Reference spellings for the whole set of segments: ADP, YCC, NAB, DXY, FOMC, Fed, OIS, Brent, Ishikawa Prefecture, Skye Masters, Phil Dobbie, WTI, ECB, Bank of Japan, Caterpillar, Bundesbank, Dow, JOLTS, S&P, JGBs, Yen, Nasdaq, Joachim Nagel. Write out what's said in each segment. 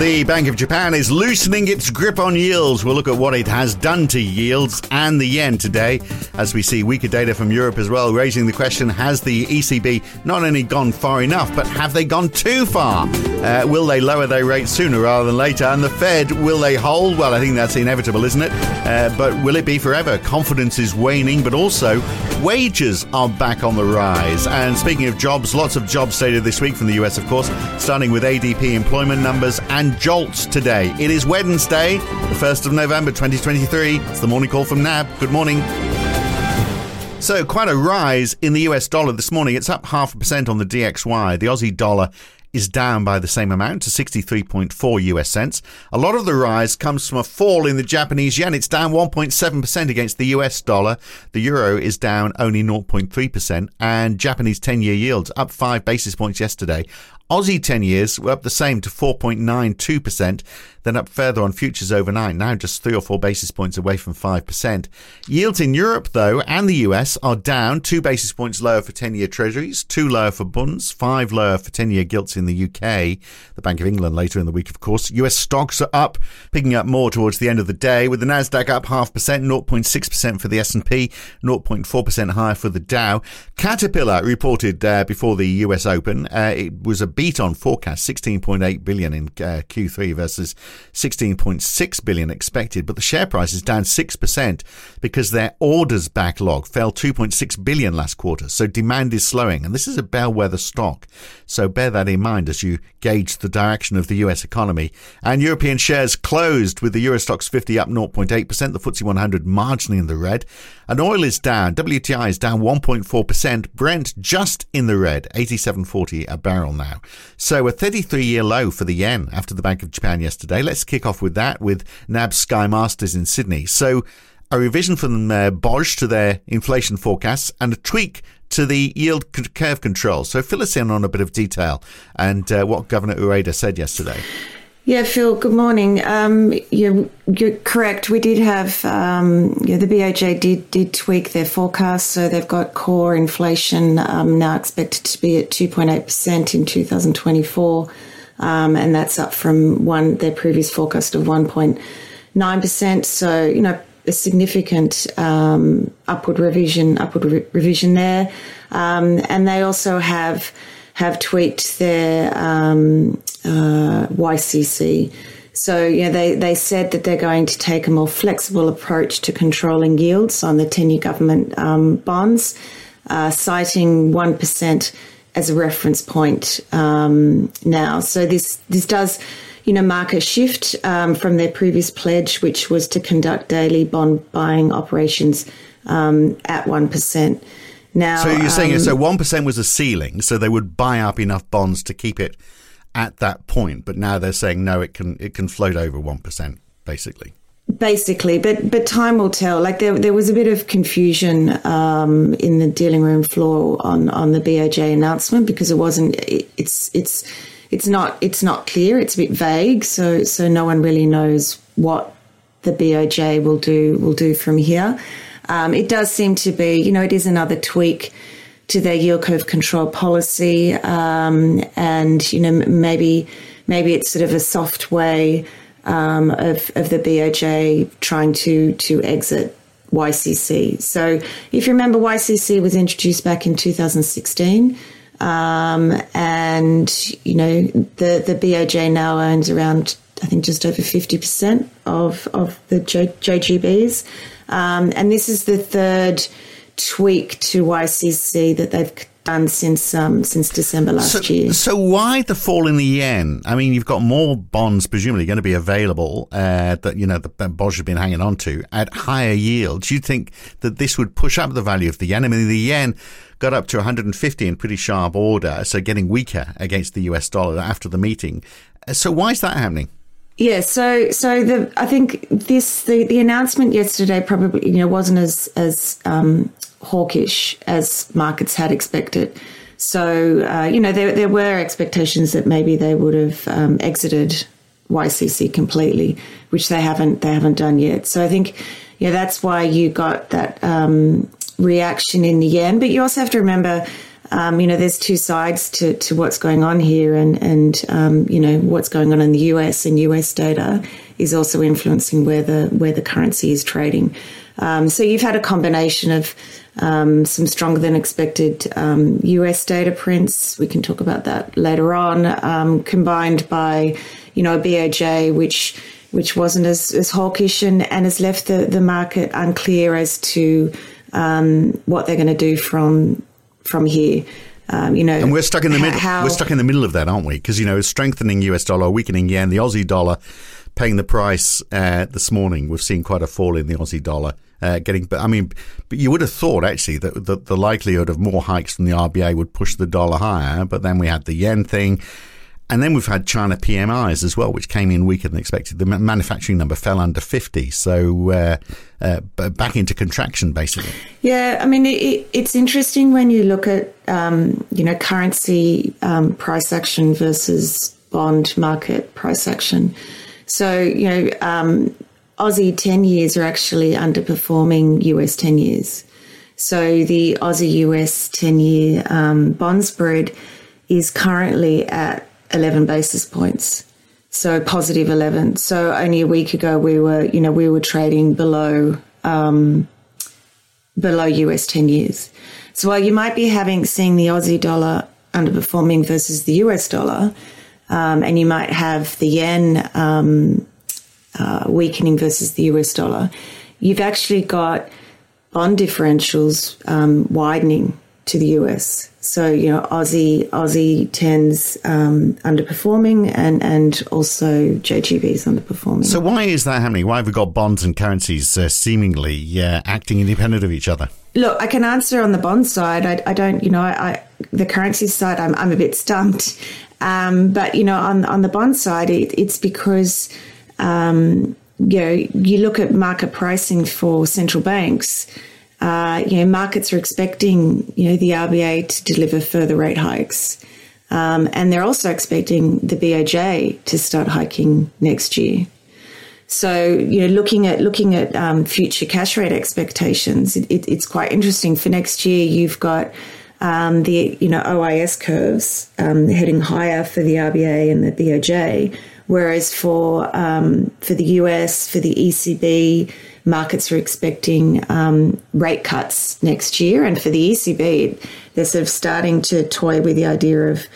The Bank of Japan is loosening its grip on yields. We'll look at what it has done to yields and the yen today, as we see weaker data from Europe as well, raising the question, has the ECB not only gone far enough, but have they gone too far? Will they lower their rates sooner rather than later? And the Fed, will they hold? Well, I think that's inevitable, isn't it? But will it be forever? Confidence is waning, but also wages are back on the rise. And speaking of jobs, lots of jobs data this week from the US, of course, starting with ADP employment numbers and JOLTS today. It is Wednesday, the 1st of November 2023. It's the morning call from NAB. Good morning. So quite a rise in the US dollar this morning. It's up 0.5% on the DXY. The Aussie dollar is down by the same amount to 63.4 US cents. A lot of the rise comes from a fall in the Japanese yen. It's down 1.7% against the US dollar. The euro is down only 0.3%, and Japanese 10-year yields up 5 basis points yesterday. Aussie 10 years were up the same to 4.92%, then up further on futures overnight, now just 3 or 4 basis points away from 5%. Yields in Europe, though, and the US are down 2 basis points lower for 10-year treasuries, 2 lower for bunds, 5 lower for 10-year gilts in the UK, the Bank of England later in the week, of course. US stocks are up, picking up more towards the end of the day, with the Nasdaq up 0.5%, 0.6% for the S&P, 0.4% higher for the Dow. Caterpillar reported before the US Open. It was a beat on forecast, 16.8 billion in Q3 versus 16.6 billion expected, but the share price is down 6% because their orders backlog fell 2.6 billion last quarter, so demand is slowing, and this is a bellwether stock, so bear that in mind as you gauge the direction of the US economy. And European shares closed with the Eurostoxx 50 up 0.8%, the FTSE 100 marginally in the red, and oil is down, WTI is down 1.4%, Brent just in the red, 87.40 a barrel now. So a 33-year low for the yen after the Bank of Japan yesterday. Let's kick off with that, with NAB's Skye Masters in Sydney. So a revision from BOJ to their inflation forecasts and a tweak to the yield curve control. So fill us in on a bit of detail and what Governor Ueda said yesterday. Yeah, Phil, good morning. You're correct. We did have, the BOJ did tweak their forecast. So they've got core inflation now expected to be at 2.8% in 2024. And that's up from their previous forecast of 1.9%. So, a significant upward revision there. And they also have tweaked their YCC. So, they said that they're going to take a more flexible approach to controlling yields on the 10-year government bonds, citing 1% as a reference point now. So this does, mark a shift from their previous pledge, which was to conduct daily bond buying operations at 1%. Now, so you're saying 1% was a ceiling, so they would buy up enough bonds to keep it at that point, but now they're saying no, it can float over 1%, basically, but time will tell. Like there was a bit of confusion in the dealing room floor on the BOJ announcement because it's not clear, it's a bit vague, so no one really knows what the BOJ will do from here. It does seem to be, it is another tweak to their yield curve control policy, and maybe it's sort of a soft way of the BOJ trying to exit YCC. So if you remember, YCC was introduced back in 2016, and the BOJ now owns around, I think, just over 50% of the JGBs, and this is the third tweak to YCC that they've done since December last year. So why the fall in the yen? I mean, you've got more bonds presumably going to be available that the BOJ have been hanging on to at higher yields. You'd think that this would push up the value of the yen. I mean, the yen got up to 150 in pretty sharp order, so getting weaker against the US dollar after the meeting. So why is that happening? Yeah, I think the announcement yesterday probably wasn't as hawkish as markets had expected. So there were expectations that maybe they would have exited YCC completely, which they haven't done yet. So I think that's why you got that reaction in the yen. But you also have to remember There's two sides to what's going on here, and what's going on in the US, and US data is also influencing where the currency is trading. So you've had a combination of some stronger than expected US data prints. We can talk about that later on, combined by, a BOJ, which wasn't as hawkish and has left the market unclear as to what they're going to do from here. And we're stuck in the middle. We're stuck in the middle of that, aren't we? Because strengthening US dollar, weakening yen, the Aussie dollar, paying the price this morning. We've seen quite a fall in the Aussie dollar. But you would have thought actually that the likelihood of more hikes from the RBA would push the dollar higher. But then we had the yen thing. And then we've had China PMIs as well, which came in weaker than expected. The manufacturing number fell under 50, so back into contraction, basically. Yeah, it's interesting when you look at, currency price action versus bond market price action. So, Aussie 10 years are actually underperforming US 10 years. So the Aussie-US 10-year bond spread is currently at 11 basis points, so positive 11. So only a week ago we were trading below US 10 years. So while you might be seeing the Aussie dollar underperforming versus the US dollar, and you might have the yen weakening versus the US dollar, you've actually got bond differentials widening to the US. So, Aussie 10s underperforming and also JGBs underperforming. So why is that happening? Why have we got bonds and currencies seemingly acting independent of each other? Look, I can answer on the bond side. I don't, the currency side, I'm a bit stumped. But on the bond side, it's because, you look at market pricing for central banks. Markets are expecting, the RBA to deliver further rate hikes. And they're also expecting the BOJ to start hiking next year. So, looking at future cash rate expectations, it's quite interesting. For next year, you've got the OIS curves heading higher for the RBA and the BOJ, whereas for the US, for the ECB, markets are expecting rate cuts next year. And for the ECB, they're sort of starting to toy with the idea of,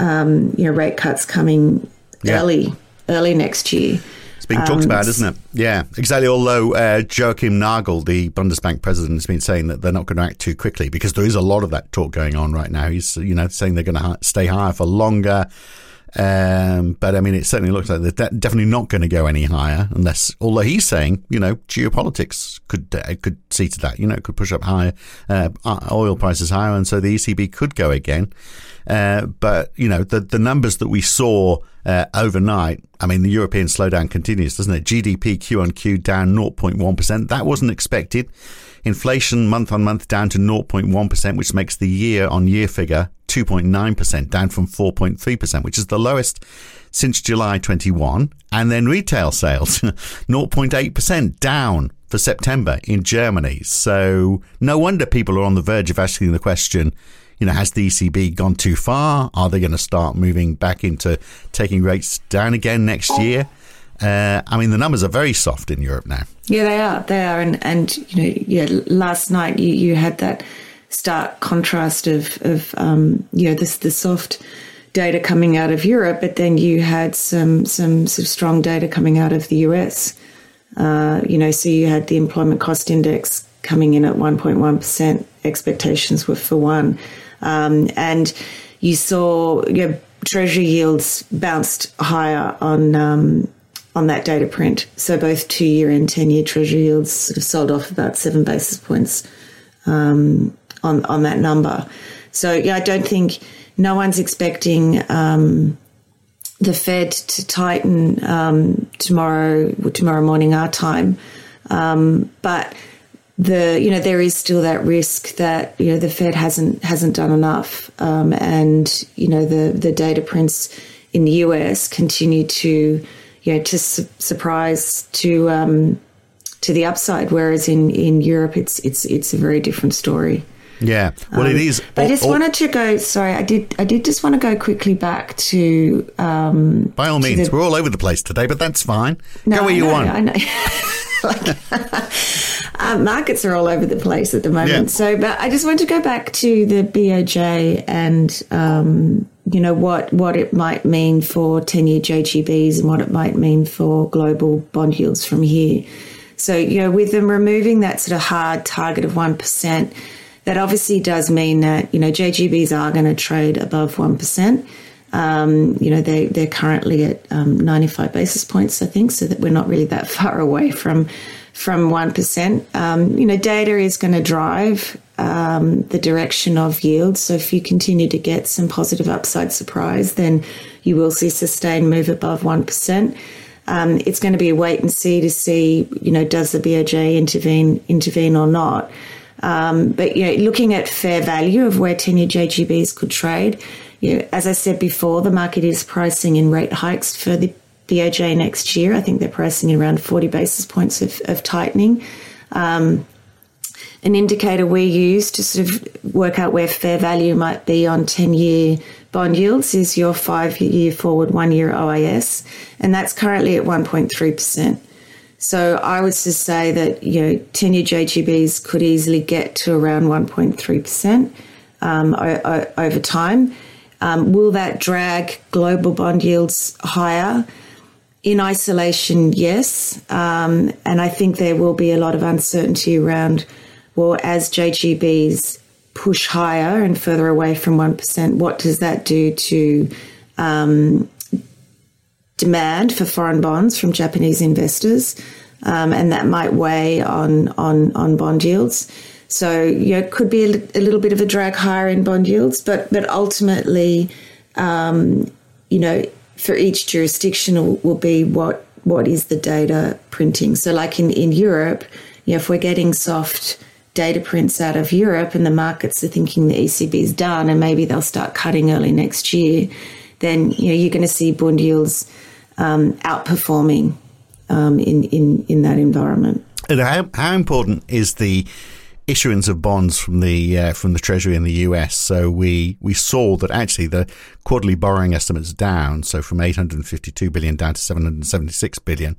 rate cuts coming early next year. It's being talked about, isn't it? Yeah, exactly. Although Joachim Nagel, the Bundesbank president, has been saying that they're not going to act too quickly because there is a lot of that talk going on right now. He's, saying they're going to stay higher for longer. But it certainly looks like they're definitely not going to go any higher unless, although he's saying, geopolitics could see to that, it could push up higher, oil prices higher. And so the ECB could go again. But the numbers that we saw overnight, the European slowdown continues, doesn't it? GDP Q on Q down 0.1%. That wasn't expected. Inflation month on month down to 0.1%, which makes the year on year figure 2.9%, down from 4.3%, which is the lowest since July 21. And then retail sales, 0.8% down for September in Germany. So no wonder people are on the verge of asking the question, has the ECB gone too far? Are they going to start moving back into taking rates down again next year? The numbers are very soft in Europe now. Yeah, they are. They are. Last night you had that stark contrast of the soft data coming out of Europe, but then you had some sort of strong data coming out of the US. So you had the employment cost index coming in at 1.1%. Expectations were for 1%. And you saw Treasury yields bounced higher on that data print. So both 2-year and 10-year Treasury yields sort of sold off about 7 basis points on that number. So, I don't think no one's expecting the Fed to tighten tomorrow morning our time. But there is still that risk that the Fed hasn't done enough, and the data prints in the US continue to surprise to the upside, whereas in Europe it's a very different story. Yeah, well, it is. I just wanted to go. Sorry, I did just want to go quickly back to. By all means, we're all over the place today, but that's fine. No, go where you want. I know. Markets are all over the place at the moment. Yeah. So, but I just want to go back to the BOJ and you know what it might mean for 10-year JGBs and what it might mean for global bond yields from here. So, you know, with them removing that sort of hard target of 1%, that obviously does mean that, you know, JGBs are going to trade above 1%. You know, they're currently at 95 basis points, I think, so that we're not really that far away from 1%. You know, data is going to drive the direction of yield. So if you continue to get some positive upside surprise, then you will see sustained move above 1%. It's going to be a wait and see to see, you know, does the BOJ intervene or not? But, you know, looking at fair value of where 10-year JGBs could trade, you know, as I said before, the market is pricing in rate hikes for the BOJ next year. I think they're pricing in around 40 basis points of tightening. An indicator we use to sort of work out where fair value might be on 10-year bond yields is your 5-year forward 1-year OIS, and that's currently at 1.3%. So I would just say that, you know, 10-year JGBs could easily get to around 1.3% over time. Will that drag global bond yields higher? In isolation, yes. And I think there will be a lot of uncertainty around, well, as JGBs push higher and further away from 1%, what does that do to demand for foreign bonds from Japanese investors? And that might weigh on bond yields. So, you know, it could be a little bit of a drag higher in bond yields, but ultimately, you know, for each jurisdiction will be what is the data printing. So like in Europe, you know, if we're getting soft data prints out of Europe and the markets are thinking the ECB's done and maybe they'll start cutting early next year, then, you know, you're going to see bond yields outperforming in that environment. And how important is the issuance of bonds from the Treasury in the US? So we saw that actually the quarterly borrowing estimate's down, so from $852 billion down to $776 billion.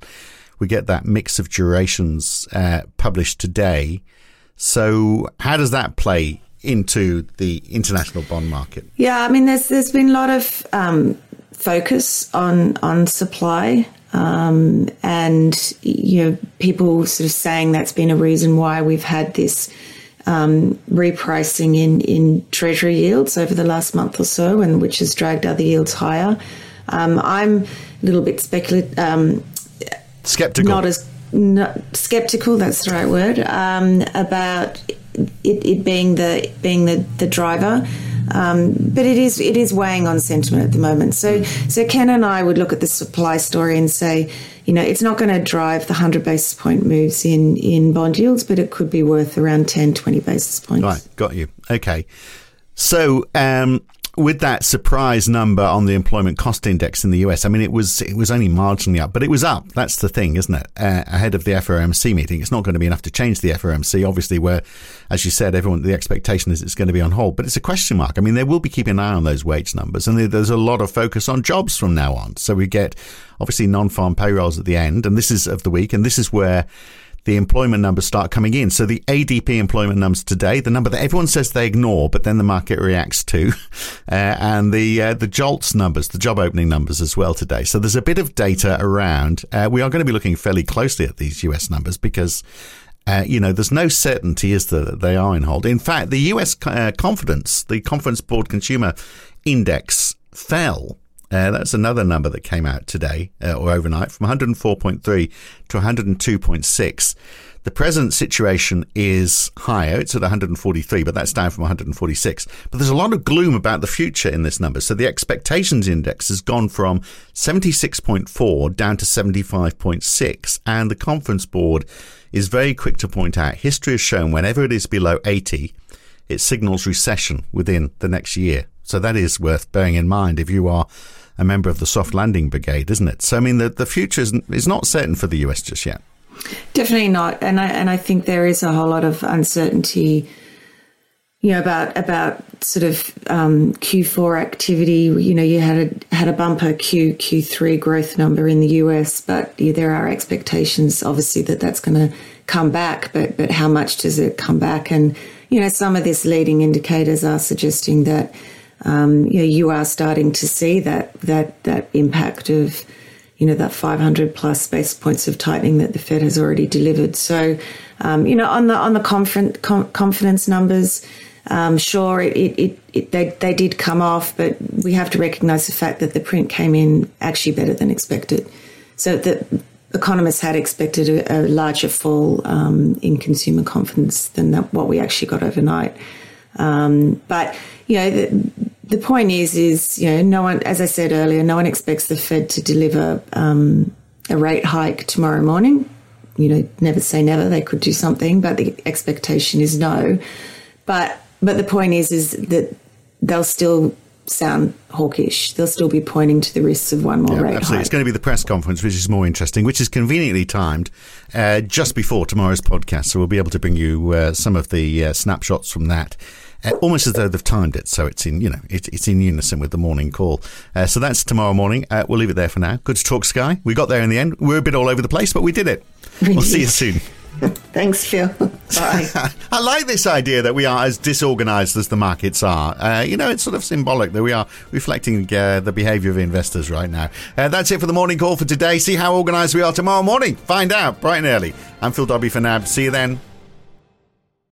We get that mix of durations published today. So how does that play into the international bond market? Yeah, I mean, there's been a lot of focus on supply, and, you know, people sort of saying that's been a reason why we've had this repricing in Treasury yields over the last month or so, and which has dragged other yields higher. I'm a little bit skeptical. Skeptical, that's the right word, about it being the driver, but it is weighing on sentiment at the moment. So Ken and I would look at the supply story and say, you know, it's not going to drive the 100 basis point moves in bond yields, but it could be worth around 10, 20 basis points. Right, got you. Okay, so with that surprise number on the employment cost index in the US, I mean, it was only marginally up, but it was up. That's the thing, isn't it? Ahead of the FOMC meeting, it's not going to be enough to change the FOMC, obviously, where, as you said, everyone, the expectation is it's going to be on hold, but it's a question mark. I mean, they will be keeping an eye on those wage numbers, and there's a lot of focus on jobs from now on. So we get, obviously, non-farm payrolls at the end, and this is of the week, and this is where the employment numbers start coming in. So the ADP employment numbers today, the number that everyone says they ignore, but then the market reacts to, and the JOLTS numbers, the job opening numbers as well today. So there's a bit of data around. We are going to be looking fairly closely at these US numbers because, you know, there's no certainty as to that they are in hold. In fact, the US confidence, the Conference Board Consumer Index, fell. That's another number that came out today or overnight, from 104.3 to 102.6. The present situation is higher. It's at 143, but that's down from 146. But there's a lot of gloom about the future in this number. So the expectations index has gone from 76.4 down to 75.6. And the Conference Board is very quick to point out history has shown whenever it is below 80, it signals recession within the next year. So that is worth bearing in mind if you are a member of the soft landing brigade, isn't it? So, I mean, the future is not certain for the US just yet. Definitely not. And I think there is a whole lot of uncertainty, you know, about sort of Q4 activity. You know, you had a bumper Q3 growth number in the US, but there are expectations, obviously, that that's going to come back. But how much does it come back? And you know, some of these leading indicators are suggesting that you know, you are starting to see that impact of, you know, that 500 plus basis points of tightening that the Fed has already delivered. So, you know, on the confidence numbers, sure, they did come off, but we have to recognise the fact that the print came in actually better than expected. So the economists had expected a larger fall in consumer confidence than what we actually got overnight. But you know, the point is, you know, no one, as I said earlier, no one expects the Fed to deliver a rate hike tomorrow morning. You know, never say never; they could do something, but the expectation is no. But the point is that they'll still sound hawkish. They'll still be pointing to the risks of one more rate hike. It's going to be the press conference, which is more interesting, which is conveniently timed just before tomorrow's podcast. So we'll be able to bring you some of the snapshots from that. Almost as though they've timed it, so it's in, you know, it's in unison with the morning call. So that's tomorrow morning. We'll leave it there for now. Good to talk, Skye. We got there in the end. We're a bit all over the place, but we did it. We'll see you soon. Thanks, Phil. Bye. I like this idea that we are as disorganised as the markets are. You know, it's sort of symbolic that we are reflecting the behaviour of investors right now. That's it for the morning call for today. See how organised we are tomorrow morning. Find out bright and early. I'm Phil Dobbie for NAB. See you then.